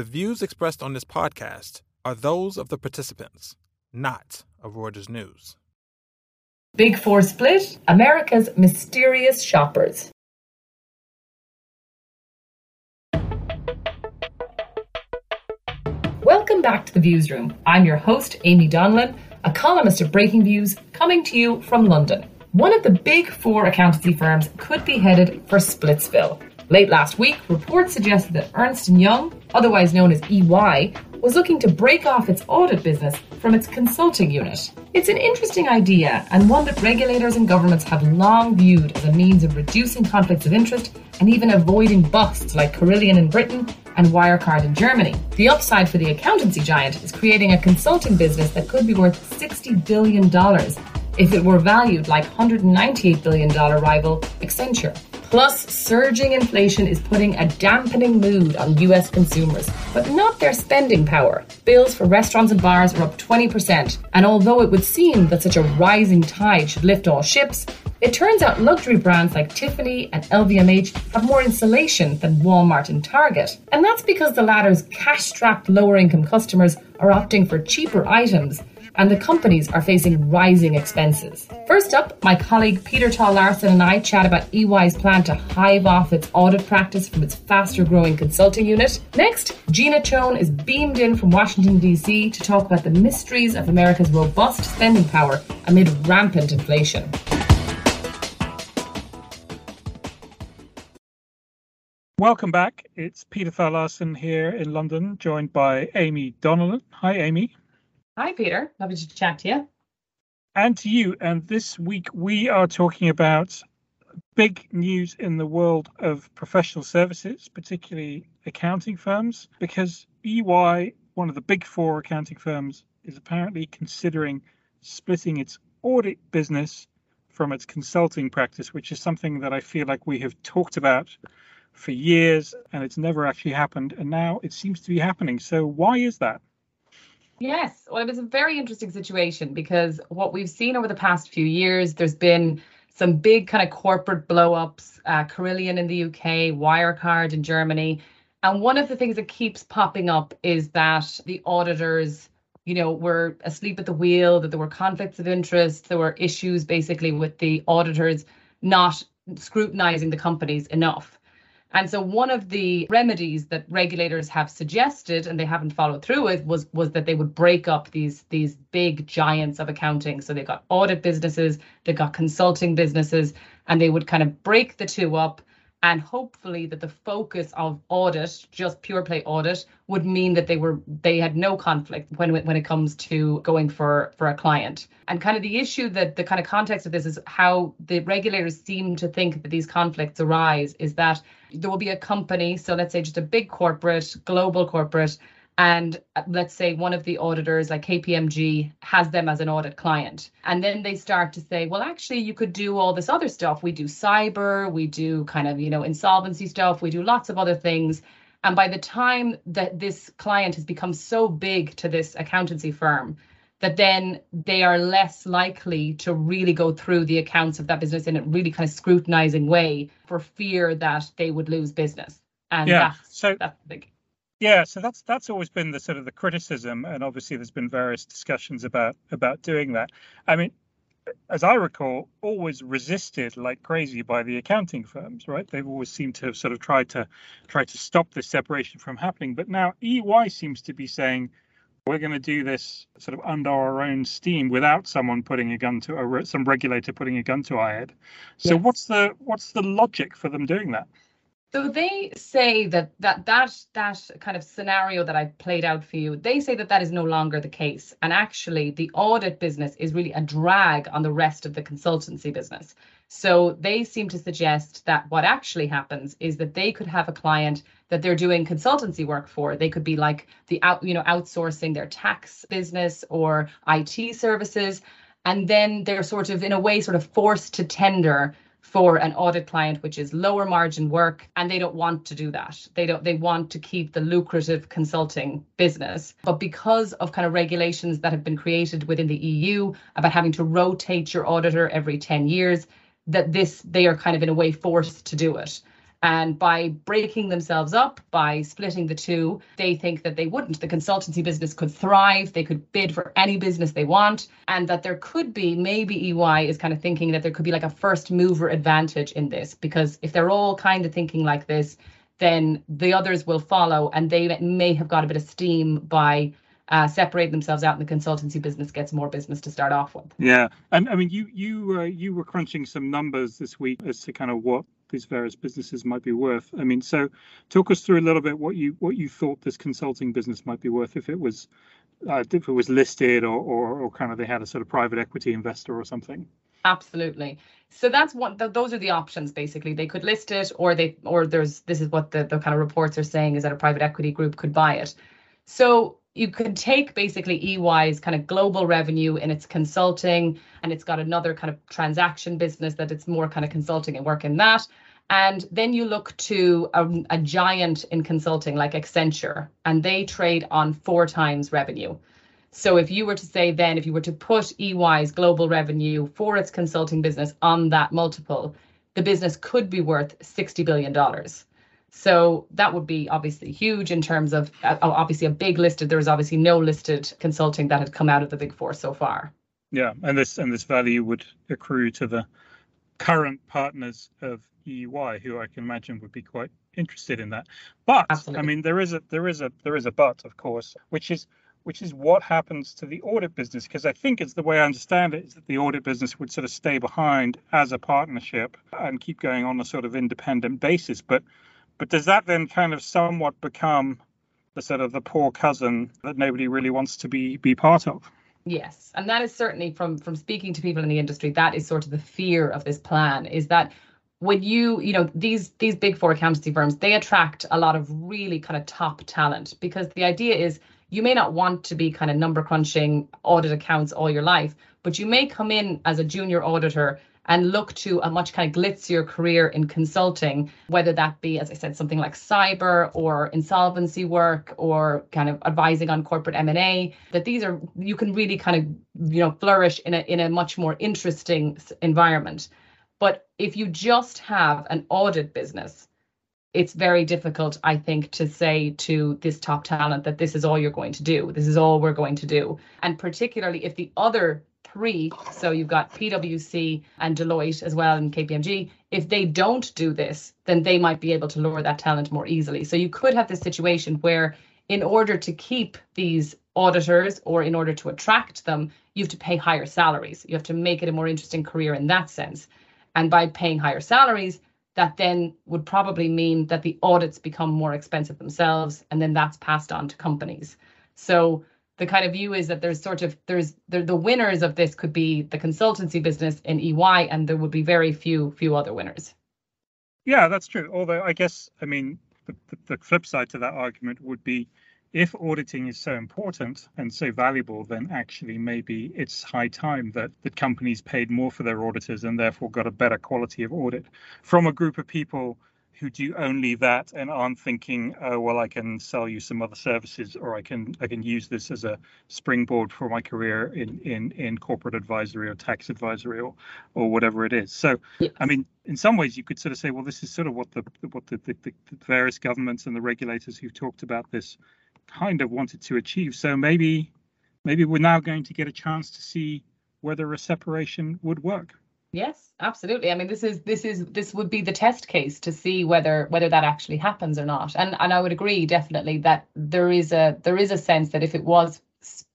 The views expressed on this podcast are those of the participants, not of Reuters News. Big Four split, America's mysterious shoppers. Welcome back to the Views Room. I'm your host, Amy Donlan, a columnist at Breaking Views, coming to you from London. One of the Big Four accountancy firms could be headed for Splitsville. Late last week, reports suggested that Ernst & Young, otherwise known as EY, was looking to break off its audit business from its consulting unit. It's an interesting idea, and one that regulators and governments have long viewed as a means of reducing conflicts of interest and even avoiding busts like Carillion in Britain and Wirecard in Germany. The upside for the accountancy giant is creating a consulting business that could be worth $60 billion if it were valued like $198 billion rival Accenture. Plus, surging inflation is putting a dampening mood on US consumers, but not their spending power. Bills for restaurants and bars are up 20%, and although it would seem that such a rising tide should lift all ships, it turns out luxury brands like Tiffany and LVMH have more insulation than Walmart and Target. And that's because the latter's cash-strapped lower-income customers are opting for cheaper items, and the companies are facing rising expenses. First up, my colleague Peter Thal Larsen and I chat about EY's plan to hive off its audit practice from its faster-growing consulting unit. Next, Gina Chon is beamed in from Washington, D.C. to talk about the mysteries of America's robust spending power amid rampant inflation. Welcome back. It's Peter Thal Larsen here in London, joined by Amy Donnellan. Hi, Amy. Hi, Peter. Lovely to chat to you. And to you. And this week we are talking about big news in the world of professional services, particularly accounting firms, because EY, one of the Big Four accounting firms, is apparently considering splitting its audit business from its consulting practice, which is something that I feel like we have talked about for years and it's never actually happened. And now it seems to be happening. So why is that? Yes, well, it was a very interesting situation because what we've seen over the past few years, there's been some big kind of corporate blow-ups, Carillion in the UK, Wirecard in Germany. And one of the things that keeps popping up is that the auditors, were asleep at the wheel, that there were conflicts of interest, there were issues basically with the auditors not scrutinizing the companies enough. And so one of the remedies that regulators have suggested, and they haven't followed through with, was that they would break up these big giants of accounting. So they got audit businesses, they got consulting businesses, and they would kind of break the two up. And hopefully that the focus of audit, just pure play audit, would mean that they had no conflict when it comes to going for a client. And kind of the issue, that the kind of context of this is how the regulators seem to think that these conflicts arise, is that there will be a company, so let's say just a big corporate, global corporate, and let's say one of the auditors, like KPMG, has them as an audit client. And then they start to say, well, actually, you could do all this other stuff. We do cyber, we do kind of, insolvency stuff. We do lots of other things. And by the time that this client has become so big to this accountancy firm, that then they are less likely to really go through the accounts of that business in a really kind of scrutinizing way for fear that they would lose business. And yeah, that's the big. Yeah, so that's always been the sort of the criticism, and obviously there's been various discussions about doing that. I mean, as I recall, always resisted like crazy by the accounting firms, right? They've always seemed to have sort of tried to stop this separation from happening. But now EY seems to be saying we're going to do this sort of under our own steam without someone putting a gun to some regulator putting a gun to our head. So yes. What's the logic for them doing that? So they say that kind of scenario that I played out for you, they say that is no longer the case. And actually, the audit business is really a drag on the rest of the consultancy business. So they seem to suggest that what actually happens is that they could have a client that they're doing consultancy work for. They could be like outsourcing their tax business or IT services. And then they're sort of, in a way, sort of forced to tender for an audit client, which is lower margin work, and they don't want to do that. They want to keep the lucrative consulting business. But because of kind of regulations that have been created within the EU about having to rotate your auditor every 10 years, they are kind of in a way forced to do it. And by breaking themselves up, by splitting the two, they think that they wouldn't. The consultancy business could thrive. They could bid for any business they want. And that there could be, maybe EY is kind of thinking that there could be like a first mover advantage in this, because if they're all kind of thinking like this, then the others will follow, and they may have got a bit of steam by separating themselves out, and the consultancy business gets more business to start off with. Yeah, and I mean, you were crunching some numbers this week as to kind of what these various businesses might be worth. I mean, so talk us through a little bit what you thought this consulting business might be worth if it was listed or kind of they had a sort of private equity investor or something. Absolutely. So that's one. Those are the options, basically. They could list it, this is what the kind of reports are saying, is that a private equity group could buy it. So you could take basically EY's kind of global revenue in its consulting, and it's got another kind of transaction business that it's more kind of consulting and work in that. And then you look to a giant in consulting like Accenture, and they trade on 4 times revenue. So if you were to say then, if you were to put EY's global revenue for its consulting business on that multiple, the business could be worth $60 billion. So that would be obviously huge in terms of obviously a big listed. There was obviously no listed consulting that had come out of the Big Four so far. Yeah, and this value would accrue to the current partners of EY, who I can imagine would be quite interested in that. But absolutely. I mean, there is a but, of course, which is what happens to the audit business, because I think it's the way I understand it is that the audit business would sort of stay behind as a partnership and keep going on a sort of independent basis. But does that then kind of somewhat become the sort of the poor cousin that nobody really wants to be part of? Yes. And that is certainly from speaking to people in the industry, that is sort of the fear of this plan, is that when these Big Four accountancy firms, they attract a lot of really kind of top talent, because the idea is, you may not want to be kind of number crunching audit accounts all your life, but you may come in as a junior auditor and look to a much kind of glitzier career in consulting, whether that be, as I said, something like cyber or insolvency work or kind of advising on corporate M&A, that these are, you can really kind of, flourish in a much more interesting environment. But if you just have an audit business, it's very difficult, I think, to say to this top talent that this is all you're going to do. This is all we're going to do. And particularly if the other three, so you've got PwC and Deloitte as well and KPMG, if they don't do this, then they might be able to lure that talent more easily. So you could have this situation where in order to keep these auditors or in order to attract them, you have to pay higher salaries. You have to make it a more interesting career in that sense. And by paying higher salaries, that then would probably mean that the audits become more expensive themselves, and then that's passed on to companies. So the kind of view is that the winners of this could be the consultancy business in EY, and there would be very few other winners. Yeah, that's true. Although I guess, I mean, the flip side to that argument would be, if auditing is so important and so valuable, then actually maybe it's high time that companies paid more for their auditors and therefore got a better quality of audit from a group of people who do only that and aren't thinking, oh, well, I can sell you some other services, or I can use this as a springboard for my career in corporate advisory or tax advisory or whatever it is. So, yes. I mean, in some ways, you could sort of say, well, this is sort of what the various governments and the regulators who've talked about this kind of wanted to achieve. So maybe we're now going to get a chance to see whether a separation would work. Yes, absolutely. I mean, this would be the test case to see whether that actually happens or not. And I would agree definitely that there is a sense that if it was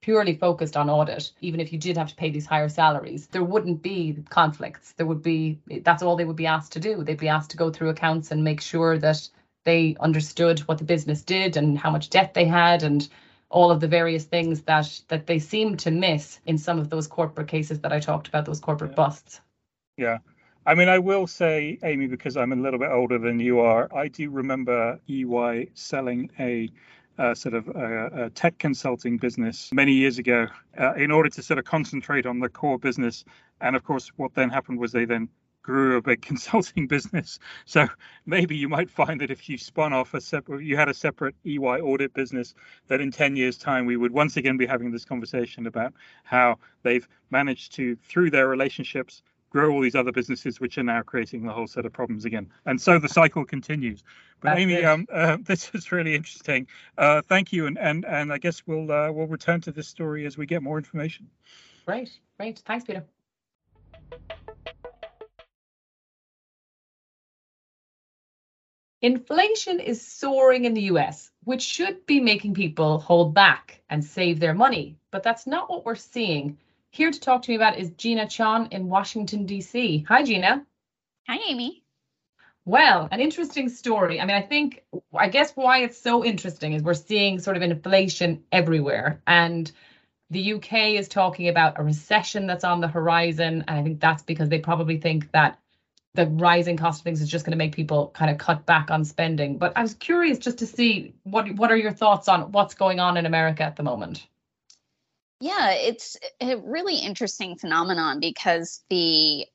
purely focused on audit, even if you did have to pay these higher salaries, there wouldn't be conflicts. That's all they would be asked to do. They'd be asked to go through accounts and make sure that they understood what the business did and how much debt they had and all of the various things that they seem to miss in some of those corporate cases that I talked about, those corporate busts. Yeah. I mean, I will say, Amy, because I'm a little bit older than you are, I do remember EY selling a tech consulting business many years ago in order to sort of concentrate on the core business. And of course, what then happened was they then grew a big consulting business. So maybe you might find that if you spun off you had a separate EY audit business, that in 10 years time, we would once again be having this conversation about how they've managed to, through their relationships, grow all these other businesses, which are now creating the whole set of problems again. And so the cycle continues. But that's Amy, this is really interesting. Thank you. And I guess we'll return to this story as we get more information. Great. Thanks, Peter. Inflation is soaring in the US, which should be making people hold back and save their money, but that's not what we're seeing. Here to talk to me about is Gina Chon in Washington, DC. Hi, Gina. Hi, Amy. Well, an interesting story. I mean, I guess why it's so interesting is we're seeing sort of inflation everywhere, and the UK is talking about a recession that's on the horizon. And I think that's because they probably think that the rising cost of things is just going to make people kind of cut back on spending. But I was curious just to see what are your thoughts on what's going on in America at the moment? Yeah, it's a really interesting phenomenon because the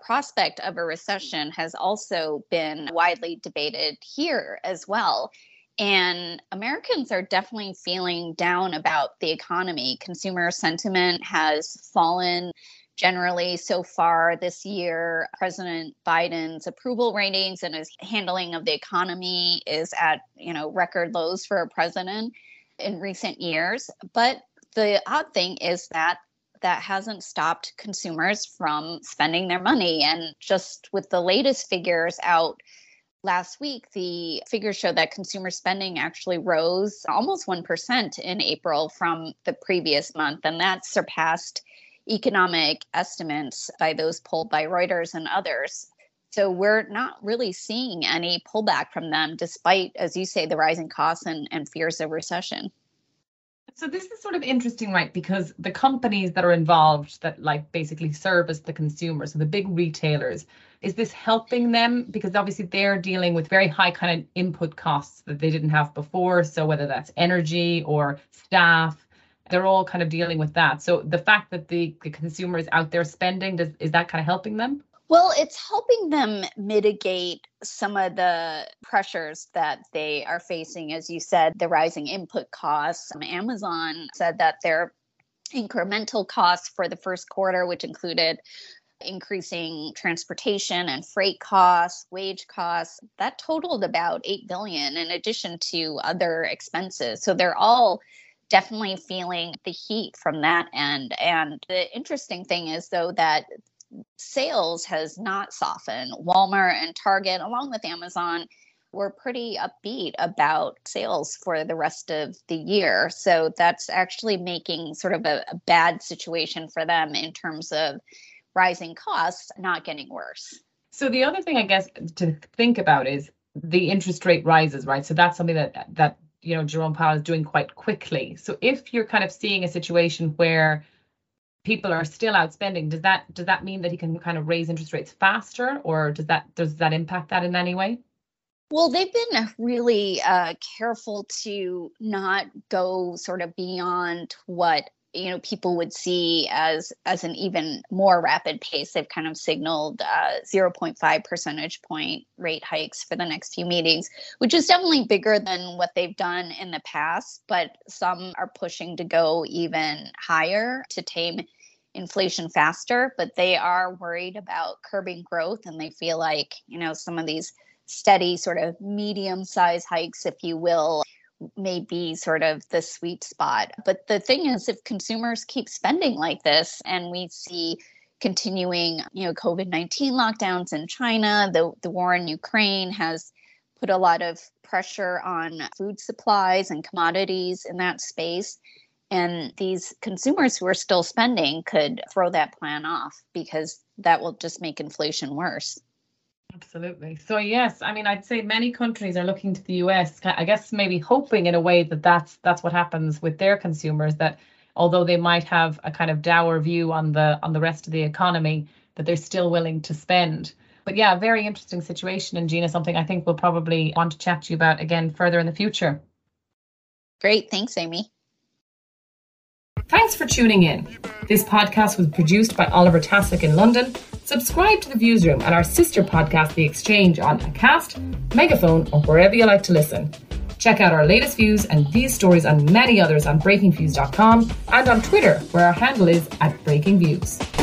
prospect of a recession has also been widely debated here as well. And Americans are definitely feeling down about the economy. Consumer sentiment has fallen generally so far this year. President Biden's approval ratings and his handling of the economy is at, record lows for a president in recent years. But the odd thing is that hasn't stopped consumers from spending their money. And just with the latest figures out last week, the figures show that consumer spending actually rose almost 1% in April from the previous month, and that surpassed economic estimates by those polled by Reuters and others. So we're not really seeing any pullback from them, despite, as you say, the rising costs and fears of recession. So this is sort of interesting, right? Because the companies that are involved that basically service the consumers, so the big retailers, is this helping them? Because obviously they're dealing with very high kind of input costs that they didn't have before. So whether that's energy or staff, they're all kind of dealing with that. So the fact that the consumer is out there spending, is that kind of helping them? Well, it's helping them mitigate some of the pressures that they are facing. As you said, the rising input costs. Amazon said that their incremental costs for the first quarter, which included increasing transportation and freight costs, wage costs, that totaled about $8 billion in addition to other expenses. So they're all definitely feeling the heat from that end. And the interesting thing is, though, that sales has not softened. Walmart and Target, along with Amazon, were pretty upbeat about sales for the rest of the year. So that's actually making sort of a bad situation for them in terms of rising costs not getting worse. So the other thing, I guess, to think about is the interest rate rises, right? So that's something that Jerome Powell is doing quite quickly. So if you're kind of seeing a situation where people are still outspending, does that mean that he can kind of raise interest rates faster, or does that impact that in any way? Well, they've been really careful to not go sort of beyond what people would see as an even more rapid pace. They've kind of signaled 0.5 percentage point rate hikes for the next few meetings, which is definitely bigger than what they've done in the past. But some are pushing to go even higher to tame inflation faster. But they are worried about curbing growth, and they feel like, some of these steady sort of medium-sized hikes, if you will, may be sort of the sweet spot. But the thing is, if consumers keep spending like this, and we see continuing, COVID-19 lockdowns in China, the war in Ukraine has put a lot of pressure on food supplies and commodities in that space. And these consumers who are still spending could throw that plan off, because that will just make inflation worse. Absolutely. So, yes, I mean, I'd say many countries are looking to the US, I guess, maybe hoping in a way that that's what happens with their consumers, that although they might have a kind of dour view on the rest of the economy, that they're still willing to spend. But yeah, very interesting situation. And Gina, something I think we'll probably want to chat to you about again further in the future. Great. Thanks, Amy. Thanks for tuning in. This podcast was produced by Oliver Tassick in London. Subscribe to The Views Room and our sister podcast, The Exchange, on Acast, Megaphone, or wherever you like to listen. Check out our latest views and these stories and many others on breakingviews.com and on Twitter, where our handle is @breakingviews.